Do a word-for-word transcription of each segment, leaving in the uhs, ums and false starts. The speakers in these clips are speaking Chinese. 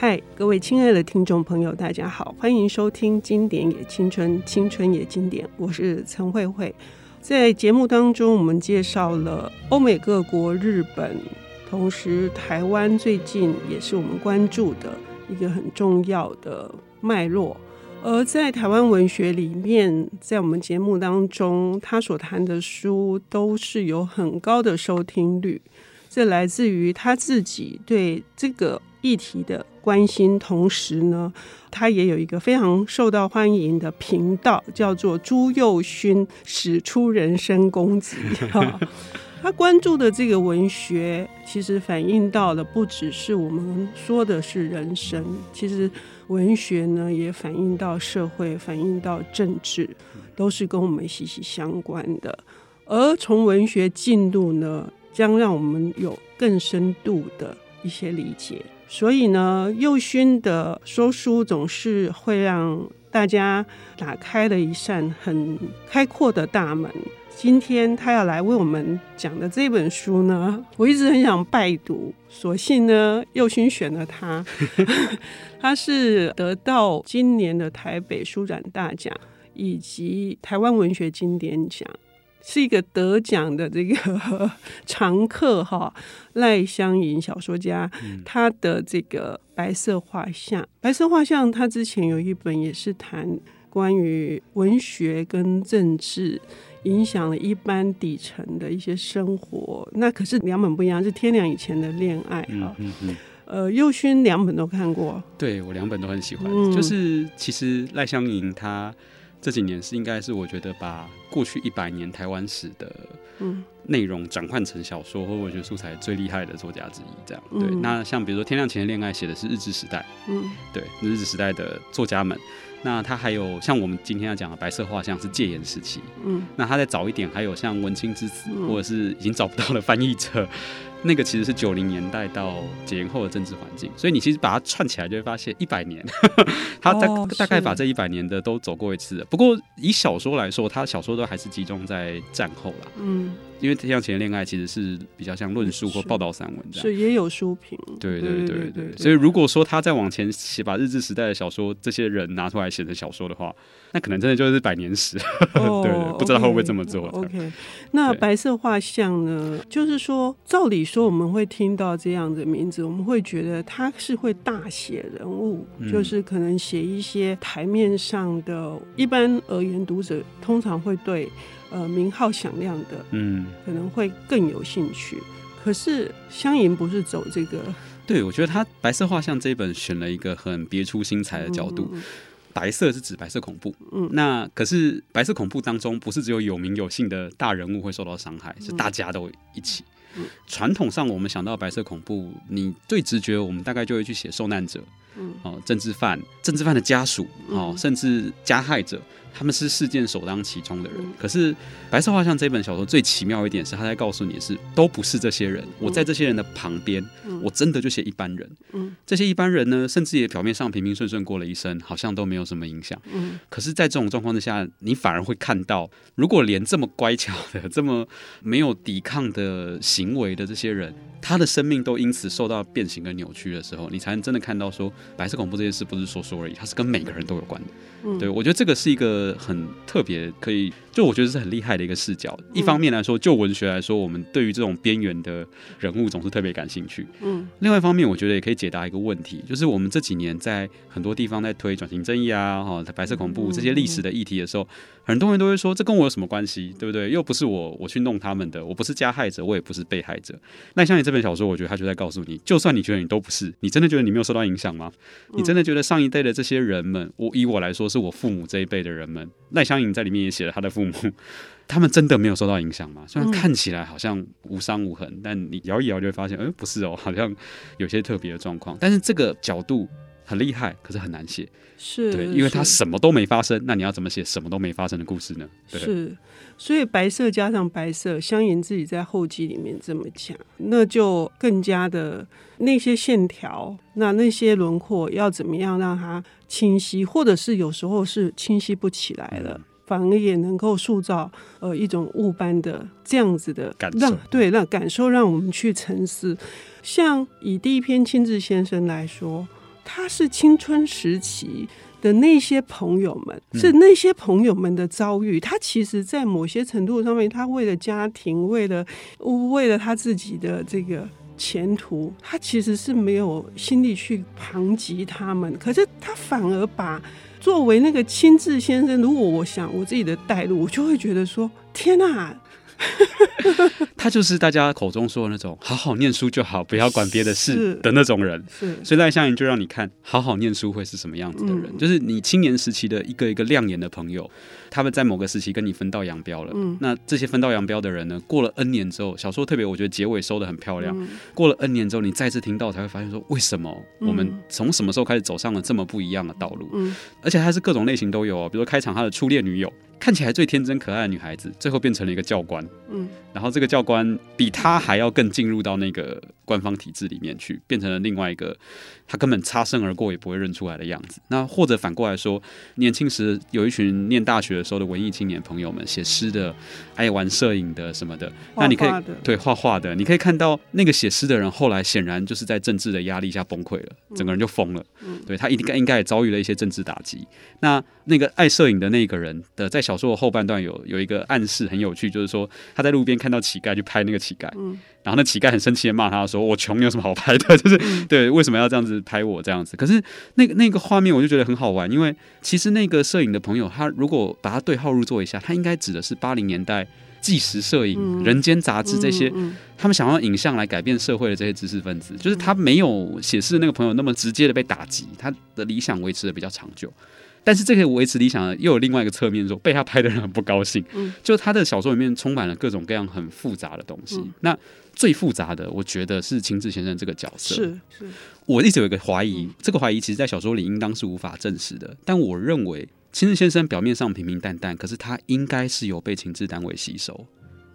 嗨，各位亲爱的听众朋友，大家好，欢迎收听《经典也青春，青春也经典》，我是陈慧慧。在节目当中，我们介绍了欧美各国、日本，同时台湾最近也是我们关注的一个很重要的脉络。而在台湾文学里面，在我们节目当中，他所谈的书都是有很高的收听率，这来自于他自己对这个议题的关心，同时呢，他也有一个非常受到欢迎的频道，叫做朱宥勋使出人身攻击、哦、他关注的这个文学其实反映到的不只是我们说的是人生，其实文学呢也反映到社会，反映到政治，都是跟我们息息相关的。而从文学进入呢，将让我们有更深度的一些理解。所以呢，宥勋的说书总是会让大家打开了一扇很开阔的大门。今天他要来为我们讲的这本书呢，我一直很想拜读，所幸呢宥勋选了他他是得到今年的台北书展大奖以及台湾文学经典奖，是一个得奖的这个常客哈，赖香吟小说家，他的这个白色画像，白色画像，他之前有一本也是谈关于文学跟政治影响了一般底层的一些生活，那可是两本不一样，是天良以前的恋爱哈。嗯嗯嗯呃，宥勋两本都看过，对，我两本都很喜欢，嗯、就是其实赖香吟他。这几年是应该是我觉得把过去一百年台湾史的内容转换成小说或文学素材最厉害的作家之一，这样对、嗯。那像比如说《天亮前的恋爱》写的是日治时代，嗯，对，日治时代的作家们。那他还有像我们今天要讲的白色画像是戒严时期，嗯，那他再早一点还有像文青之子、嗯、或者是已经找不到的翻译者，那个其实是九零年代到解严后的政治环境，所以你其实把它串起来就会发现一百年他 大,、哦、大概把这一百年的都走过一次了。不过以小说来说，他小说都还是集中在战后啦，嗯，因为《天亮前的恋爱》其实是比较像论述或报道散文这样，是也有书评，对对对 对, 對, 對, 對。所以如果说他再往前写，把日治时代的小说这些人拿出来写成小说的话，那可能真的就是百年史、哦、对, 對, 對，不知道会不会这么做。 OK, okay 那白色画像呢，就是说照理说我们会听到这样的名字，我们会觉得他是会大写人物、嗯、就是可能写一些台面上的，一般而言读者通常会对呃，名号响亮的，嗯，可能会更有兴趣。可是香吟不是走这个，对，我觉得他《白色画像》这一本选了一个很别出心裁的角度。嗯，白色是指白色恐怖、嗯、那可是白色恐怖当中不是只有有名有姓的大人物会受到伤害，是大家都一起。传、嗯、统上我们想到白色恐怖，你最直觉我们大概就会去写受难者、嗯哦、政治犯，政治犯的家属、哦嗯、甚至加害者，他们是事件首当其冲的人、嗯、可是白色画像这本小说最奇妙一点是他在告诉你是都不是这些人、嗯、我在这些人的旁边、嗯、我真的就写一般人、嗯、这些一般人呢，甚至也表面上平平顺顺过了一生，好像都没有什么影响、嗯、可是在这种状况之下，你反而会看到如果连这么乖巧的，这么没有抵抗的行为的这些人，他的生命都因此受到变形跟扭曲的时候，你才能真的看到说白色恐怖这件事不是说说而已，它是跟每个人都有关的、嗯、对，我觉得这个是一个很特别，可以就我觉得是很厉害的一个视角、嗯、一方面来说，就文学来说，我们对于这种边缘的人物总是特别感兴趣、嗯、另外一方面我觉得也可以解答一个问题，就是我们这几年在很多地方在推转型正义啊、哦、白色恐怖这些历史的议题的时候、嗯嗯、很多人都会说这跟我有什么关系，对不对，又不是我我去弄他们的，我不是加害者，我也不是被害者。那像你这本小说，我觉得他就在告诉你，就算你觉得你都不是，你真的觉得你没有受到影响吗？你真的觉得上一代的这些人们，我以我来说是我父母这一辈的人们，赖香吟在里面也写了他的父母，他们真的没有受到影响吗？虽然看起来好像无伤无痕，但你摇一摇就会发现，哎、欸，不是哦，好像有些特别的状况。但是这个角度很厉害，可是很难写，是对，因为他什么都没发生，那你要怎么写什么都没发生的故事呢？对，是，所以白色加上白色，香吟自己在后记里面这么讲，那就更加的那些线条，那那些轮廓要怎么样让它清晰，或者是有时候是清晰不起来了。嗯，反而也能够塑造、呃、一种雾般的这样子的感受，让对让感受让我们去沉思。像以第一篇《青雉先生》来说，他是青春时期的那些朋友们，是那些朋友们的遭遇，他其实在某些程度上面，他为了家庭，为了为了他自己的这个前途，他其实是没有心力去旁及他们，可是他反而把作为那个青志先生，如果我想我自己的带入，我就会觉得说天啊他就是大家口中说的那种好好念书就好，不要管别的事的那种人。所以赖香吟就让你看好好念书会是什么样子的人、嗯、就是你青年时期的一个一个亮眼的朋友，他们在某个时期跟你分道扬镳了、嗯、那这些分道扬镳的人呢，过了 N 年之后，小说特别我觉得结尾收得很漂亮、嗯、过了 N 年之后，你再次听到才会发现说，为什么我们从什么时候开始走上了这么不一样的道路、嗯、而且他是各种类型都有、哦、比如说开场他的初恋女友，看起来最天真可爱的女孩子，最后变成了一个教官、嗯、然后这个教官比她还要更进入到那个官方体制里面去，变成了另外一个她根本擦身而过也不会认出来的样子。那或者反过来说，年轻时有一群念大学的时候的文艺青年朋友们，写诗的，爱玩摄影的什么的，那你可以对画画的，你可以看到那个写诗的人后来显然就是在政治的压力下崩溃了，整个人就疯了、嗯、对，他应该也遭遇了一些政治打击。那那个爱摄影的那个人的在小说的后半段 有, 有一个暗示很有趣，就是说他在路边看到乞丐去拍那个乞丐、嗯、然后那乞丐很生气的骂他说，我穷有什么好拍的，就是、嗯、对，为什么要这样子拍我这样子。可是那个那个画面我就觉得很好玩，因为其实那个摄影的朋友，他如果把他对号入座一下，他应该指的是八零年代纪实摄影、嗯、人间杂志这些、嗯嗯、他们想要影像来改变社会的这些知识分子，就是他没有写诗的那个朋友那么直接的被打击，他的理想维持的比较长久。但是这个维持理想又有另外一个侧面，说被他拍的人很不高兴、嗯、就他的小说里面充满了各种各样很复杂的东西、嗯、那最复杂的我觉得是青志先生这个角色。是是，我一直有一个怀疑、嗯、这个怀疑其实在小说里应当是无法证实的，但我认为青志先生表面上平平淡淡，可是他应该是有被情治单位吸收，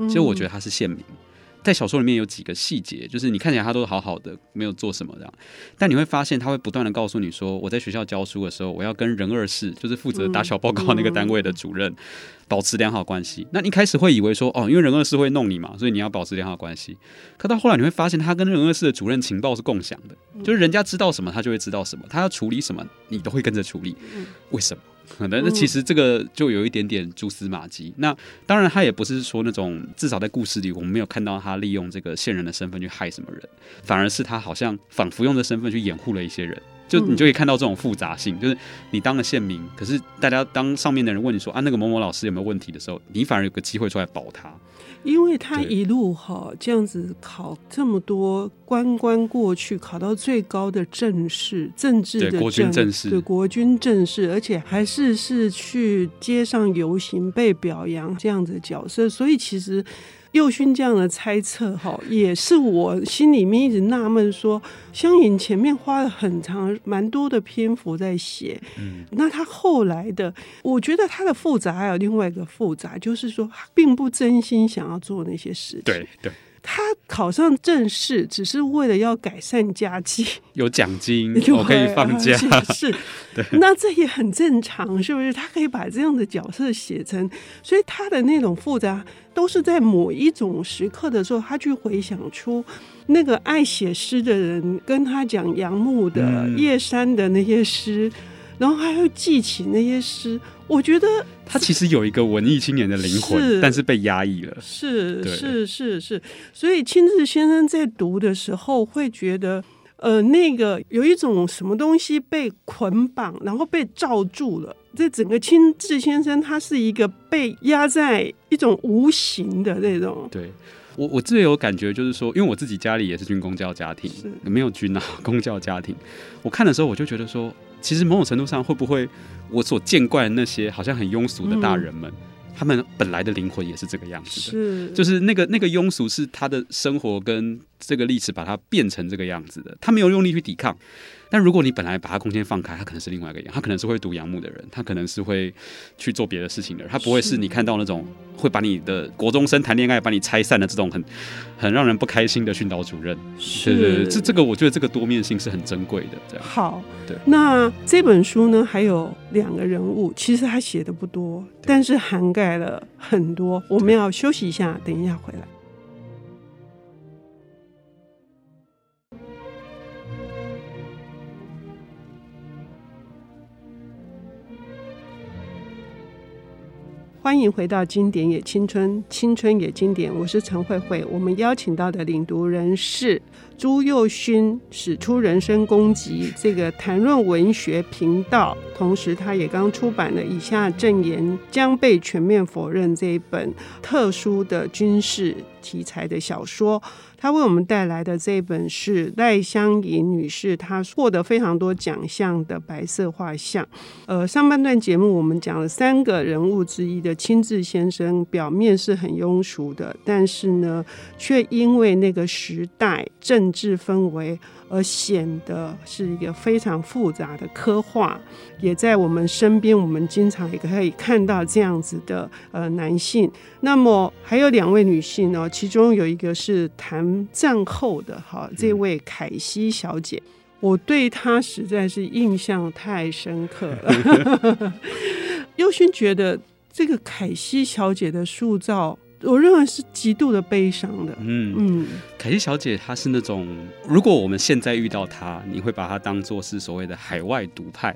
所以我觉得他是县民、嗯、在小说里面有几个细节，就是你看起来他都好好的，没有做什么这样，但你会发现他会不断的告诉你说，我在学校教书的时候，我要跟人二室，就是负责打小报告那个单位的主任、嗯嗯保持良好关系。那你一开始会以为说，哦，因为人二室会弄你嘛，所以你要保持良好关系。可到后来你会发现，他跟人二室的主任情报是共享的，就是人家知道什么，他就会知道什么，他要处理什么，你都会跟着处理。为什么？那其实这个就有一点点蛛丝马迹。那当然，他也不是说那种，至少在故事里，我们没有看到他利用这个线人的身份去害什么人，反而是他好像仿佛用这身份去掩护了一些人。就你就可以看到这种复杂性，就是你当了县民，可是大家当上面的人问你说啊，那个某某老师有没有问题的时候，你反而有个机会出来保他，因为他一路哈这样子考这么多官官过去，考到最高的政士，政治的政，对，国军政士，对，国军政士，而且还是是去街上游行被表扬这样子的角色，所以其实宥勋这样的猜测也是我心里面一直纳闷说，香吟前面花了很长蛮多的篇幅在写、嗯、那他后来的，我觉得他的复杂还有另外一个复杂，就是说他并不真心想要做那些事情。对对，他考上政士只是为了要改善家计，有奖金我可以放假、啊、是对，那这也很正常，是不是？他可以把这样的角色写成，所以他的那种复杂都是在某一种时刻的时候，他去回想出那个爱写诗的人跟他讲杨牧的、嗯、叶山的那些诗，然后还会记起那些诗。我觉得他其实有一个文艺青年的灵魂，是但是被压抑了。是是是是，所以青志先生在读的时候会觉得，呃，那个有一种什么东西被捆绑，然后被罩住了。这整个青志先生，他是一个被压在一种无形的那种。对。我我自己有感觉，就是说，因为我自己家里也是军公教家庭，没有军啊，公教家庭。我看的时候，我就觉得说，其实某种程度上，会不会我所见惯的那些好像很庸俗的大人们，嗯、他们本来的灵魂也是这个样子的，是就是那个那个庸俗是他的生活跟这个历史把它变成这个样子的，他没有用力去抵抗。但如果你本来把他空间放开，他可能是另外一个样，他可能是会读杨牧的人，他可能是会去做别的事情的人，他不会是你看到那种会把你的国中生谈恋爱把你拆散的这种很很让人不开心的训导主任。是，对对对，这个我觉得这个多面性是很珍贵的。这样好，对。那这本书呢，还有两个人物，其实他写的不多，但是涵盖了很多。我们要休息一下，等一下回来。欢迎回到《经典也青春》，青春也经典。我是陈慧慧。我们邀请到的领读人是朱宥勳，使出人身攻击这个谈论文学频道，同时他也刚出版了《以下证言将被全面否认》这一本特殊的军事题材的小说。他为我们带来的这一本是赖香吟女士她获得非常多奖项的《白色画像》。呃，上半段节目我们讲了三个人物之一的清志先生，表面是很庸俗的，但是呢却因为那个时代政治氛围而显得是一个非常复杂的刻画。也在我们身边，我们经常也可以看到这样子的、呃、男性。那么还有两位女性哦，其中有一个是谈战后的哈，这位凯西小姐，我对她实在是印象太深刻了。宥勳觉得这个凯西小姐的塑造，我认为是极度的悲伤的。嗯嗯，凯西小姐她是那种，如果我们现在遇到她，你会把她当作是所谓的海外独派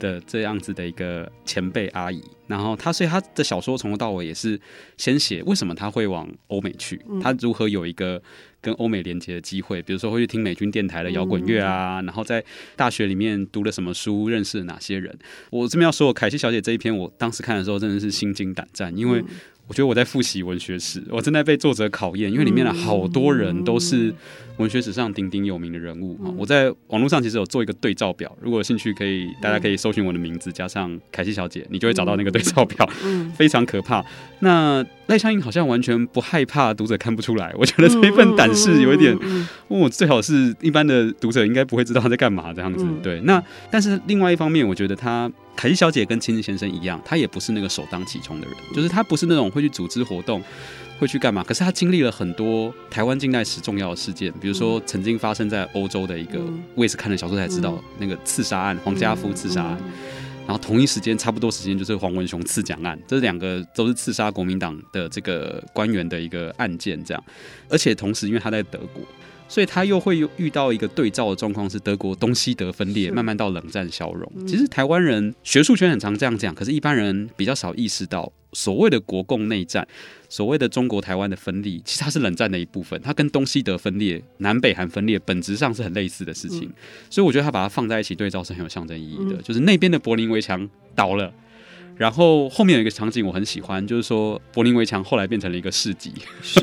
的这样子的一个前辈阿姨。然后她，所以她的小说从头到尾也是先写为什么她会往欧美去，她如何有一个跟欧美连接的机会，比如说会去听美军电台的摇滚乐啊，嗯、然后在大学里面读了什么书，认识了哪些人。我这边要说，凯西小姐这一篇，我当时看的时候真的是心惊胆战，因为我觉得我在复习文学史，我正在被作者考验，因为里面的好多人都是文学史上鼎鼎有名的人物。嗯、我在网络上其实有做一个对照表，如果有兴趣可以，大家可以搜寻我的名字加上凯西小姐，你就会找到那个对照表。嗯、非常可怕。那赖香吟好像完全不害怕读者看不出来，我觉得这一份胆识有一点，我、哦、最好是一般的读者应该不会知道他在干嘛这样子。对，那但是另外一方面，我觉得他凯西小姐跟清志先生一样，他也不是那个首当其冲的人，就是他不是那种会去组织活动，会去干嘛？可是他经历了很多台湾近代史重要的事件，比如说曾经发生在欧洲的一个，嗯、我也是看了小说才知道，嗯、那个刺杀案，黄家夫刺杀案。嗯嗯嗯然后同一时间，差不多时间就是黄文雄刺蒋案，这两个都是刺杀国民党的这个官员的一个案件，这样。而且同时，因为他在德国，所以他又会遇到一个对照的状况，是德国东西德分裂，慢慢到冷战消融。嗯、其实台湾人学术圈很常这样讲，可是一般人比较少意识到，所谓的国共内战，所谓的中国台湾的分裂，其实它是冷战的一部分，它跟东西德分裂、南北韩分裂本质上是很类似的事情。嗯、所以我觉得它把它放在一起对照是很有象征意义的。嗯、就是那边的柏林围墙倒了，然后后面有一个场景我很喜欢，就是说柏林围墙后来变成了一个市集，是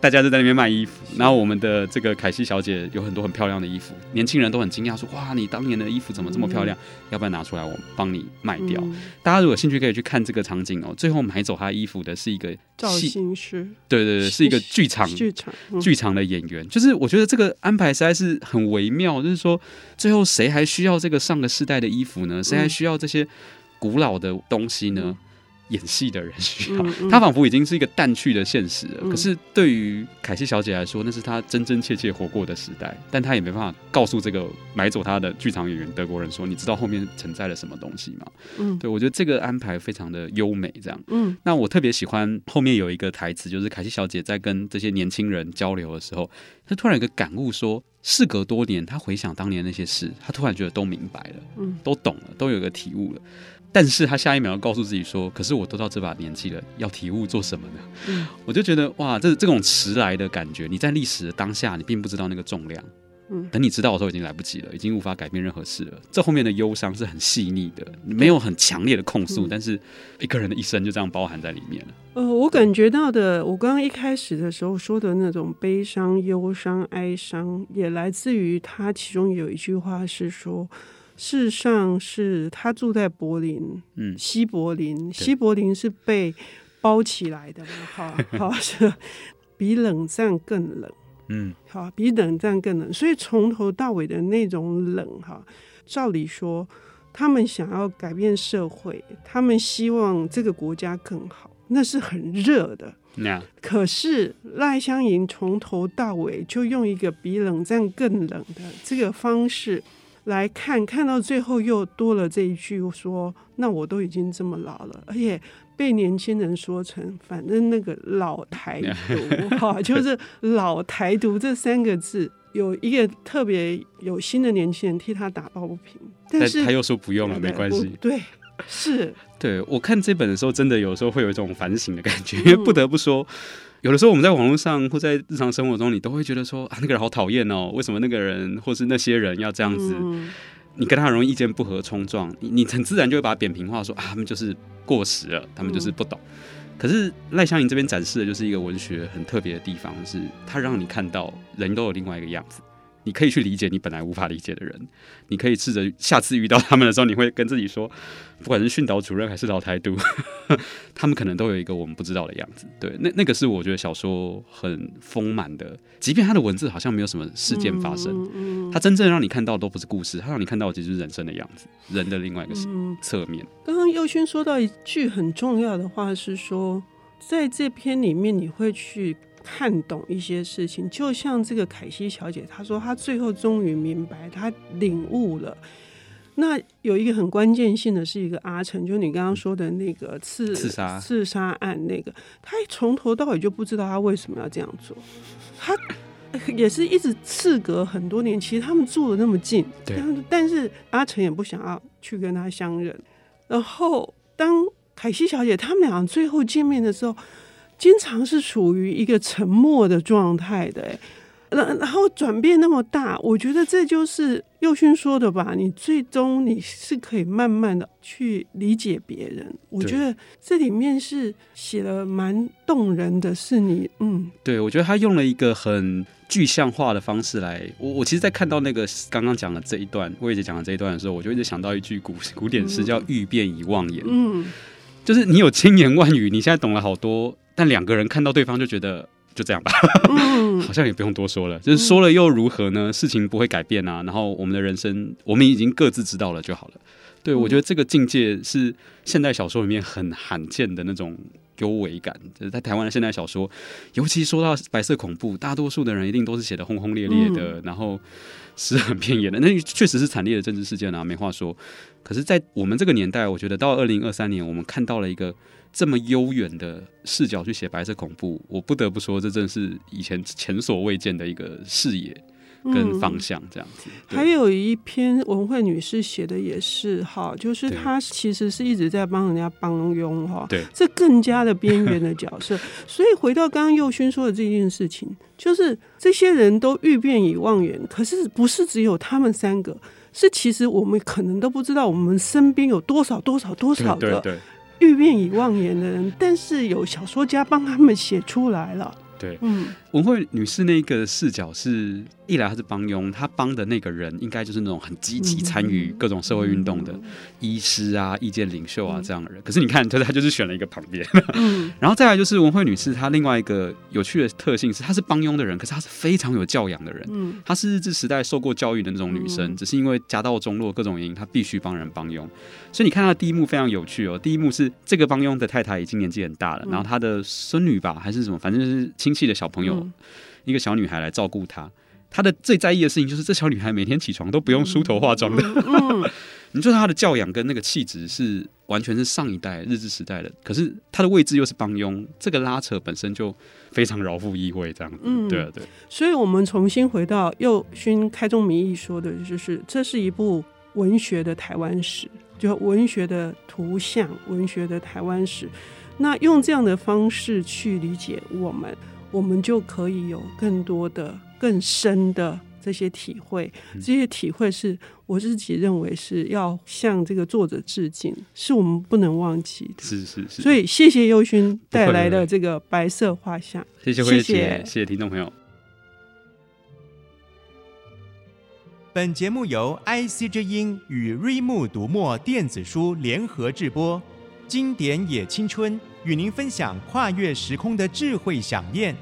大家就在那边卖衣服。然后我们的这个凯西小姐有很多很漂亮的衣服，年轻人都很惊讶说：“哇，你当年的衣服怎么这么漂亮？嗯、要不然拿出来我帮你卖掉。嗯”大家如果有兴趣可以去看这个场景哦。最后买走她衣服的是一个造型师，对对对，是一个剧场剧场、嗯、剧场的演员。就是我觉得这个安排实在是很微妙，就是说最后谁还需要这个上个世代的衣服呢？谁还需要这些古老的东西呢？演戏的人需要，他仿佛已经是一个淡去的现实了。可是对于凯西小姐来说，那是她真真切切活过的时代，但她也没办法告诉这个买走她的剧场演员德国人说：“你知道后面承载了什么东西吗？”嗯，对，我觉得这个安排非常的优美。这样，嗯，那我特别喜欢后面有一个台词，就是凯西小姐在跟这些年轻人交流的时候，她突然有一个感悟说。事隔多年，他回想当年那些事，他突然觉得都明白了，嗯、都懂了，都有个体悟了。但是他下一秒要告诉自己说：“可是我都到这把年纪了，要体悟做什么呢？”嗯、我就觉得哇，这这种迟来的感觉，你在历史的当下，你并不知道那个重量。等你知道的时候已经来不及了，已经无法改变任何事了。这后面的忧伤是很细腻的，没有很强烈的控诉，嗯、但是一个人的一生就这样包含在里面了。呃，我感觉到的，我刚刚一开始的时候说的那种悲伤、忧伤、哀伤，也来自于他其中有一句话是说，事实上是他住在柏林，嗯，西柏林，西柏林是被包起来的，好好是比冷战更冷。嗯，好，比冷战更冷，所以从头到尾的那种冷哈，照理说，他们想要改变社会，他们希望这个国家更好，那是很热的。嗯、可是赖香吟从头到尾就用一个比冷战更冷的这个方式来看，看到最后又多了这一句说：“那我都已经这么老了，而且。”被年轻人说成反正那个老台独哈，就是老台独这三个字，有一个特别有心的年轻人替他打抱不平，但是他又说不用了，没关系。对，是，对，我看这本的时候真的有时候会有一种反省的感觉，因为不得不说有的时候我们在网络上或在日常生活中你都会觉得说啊，那个人好讨厌哦，为什么那个人或是那些人要这样子、嗯、你跟他很容易意见不合冲撞， 你, 你很自然就会把他扁平化，说啊，他们就是过时了，他们就是不懂、嗯，可是赖香吟这边展示的就是一个文学很特别的地方，是它让你看到人都有另外一个样子，你可以去理解你本来无法理解的人，你可以试着下次遇到他们的时候，你会跟自己说，不管是训导主任还是老台督，他们可能都有一个我们不知道的样子。对，那那个是我觉得小说很丰满的，即便他的文字好像没有什么事件发生，他真正让你看到的都不是故事，他让你看到的其实是人生的样子，人的另外一个侧面。嗯、刚刚佑勋说到一句很重要的话是说，在这篇里面你会去看懂一些事情，就像这个凯西小姐她说她最后终于明白，她领悟了。那有一个很关键性的是一个阿成，就是你刚刚说的那个刺杀刺杀案，那个她从头到尾就不知道她为什么要这样做，她也是一直事隔很多年，其实他们住的那么近，但是阿成也不想要去跟她相认。然后当凯西小姐他们俩最后见面的时候，经常是处于一个沉默的状态的、欸、然后转变那么大，我觉得这就是佑勋说的吧，你最终你是可以慢慢的去理解别人，我觉得这里面是写了蛮动人的，是你嗯，对，我觉得他用了一个很具象化的方式来， 我, 我其实在看到那个刚刚讲的这一段，我也讲的这一段的时候，我就一直想到一句古古典诗叫欲辩已忘言，嗯，就是你有千言万语，你现在懂了好多，但两个人看到对方就觉得就这样吧，好像也不用多说了，就是说了又如何呢？事情不会改变啊，然后我们的人生我们已经各自知道了就好了。对，我觉得这个境界是现代小说里面很罕见的那种幽微感，就是在台湾的现代小说，尤其说到白色恐怖，大多数的人一定都是写的轰轰烈烈的，然后是很偏严的，那确实是惨烈的政治事件啊，没话说。可是在我们这个年代，我觉得到二零二三年我们看到了一个这么悠远的视角去写白色恐怖，我不得不说这真是以前前所未见的一个视野跟方向这样子、嗯、还有一篇文慧女士写的也是哈，就是她其实是一直在帮人家帮佣哈，对，这更加的边缘的角色所以回到刚刚佑勋说的这件事情，就是这些人都欲辩已忘言，可是不是只有他们三个，是其实我们可能都不知道我们身边有多少多少多少的，对对对，欲辩已忘言的人，但是有小说家帮他们写出来了。对，嗯，文慧女士那个视角是，一来她是帮佣，她帮的那个人应该就是那种很积极参与各种社会运动的、嗯、医师啊、意见领袖啊这样的人。可是你看，她就是选了一个旁边。嗯，然后再来就是文慧女士，她另外一个有趣的特性是，她是帮佣的人，可是她是非常有教养的人。嗯，她是日治时代受过教育的那种女生，嗯、只是因为家道中落各种原因，她必须帮人帮佣。所以你看她的第一幕非常有趣哦。第一幕是这个帮佣的太太已经年纪很大了，嗯、然后她的孙女吧还是什么，反正就是亲戚的小朋友、嗯，一个小女孩来照顾她。她的最在意的事情就是这小女孩每天起床都不用梳头化妆的、嗯嗯、你说她的教养跟那个气质是完全是上一代日治时代的，可是她的位置又是帮佣，这个拉扯本身就非常饶富意味这样子、嗯、对啊对，所以我们重新回到佑勋开宗明义说的，就是这是一部文学的台湾史，就文学的图像，文学的台湾史，那用这样的方式去理解我们，我们就可以有更多的更深的这些体会，这些体会是我自己认为是要向这个作者致敬，是我们不能忘记的。是是是。所以谢谢佑勋带来的这个白色画像，谢谢慧姐，谢谢听众朋友。本节目由 I C 之音与瑞木读墨电子书联合制播，经典也青春，与您分享跨越时空的智慧饗宴。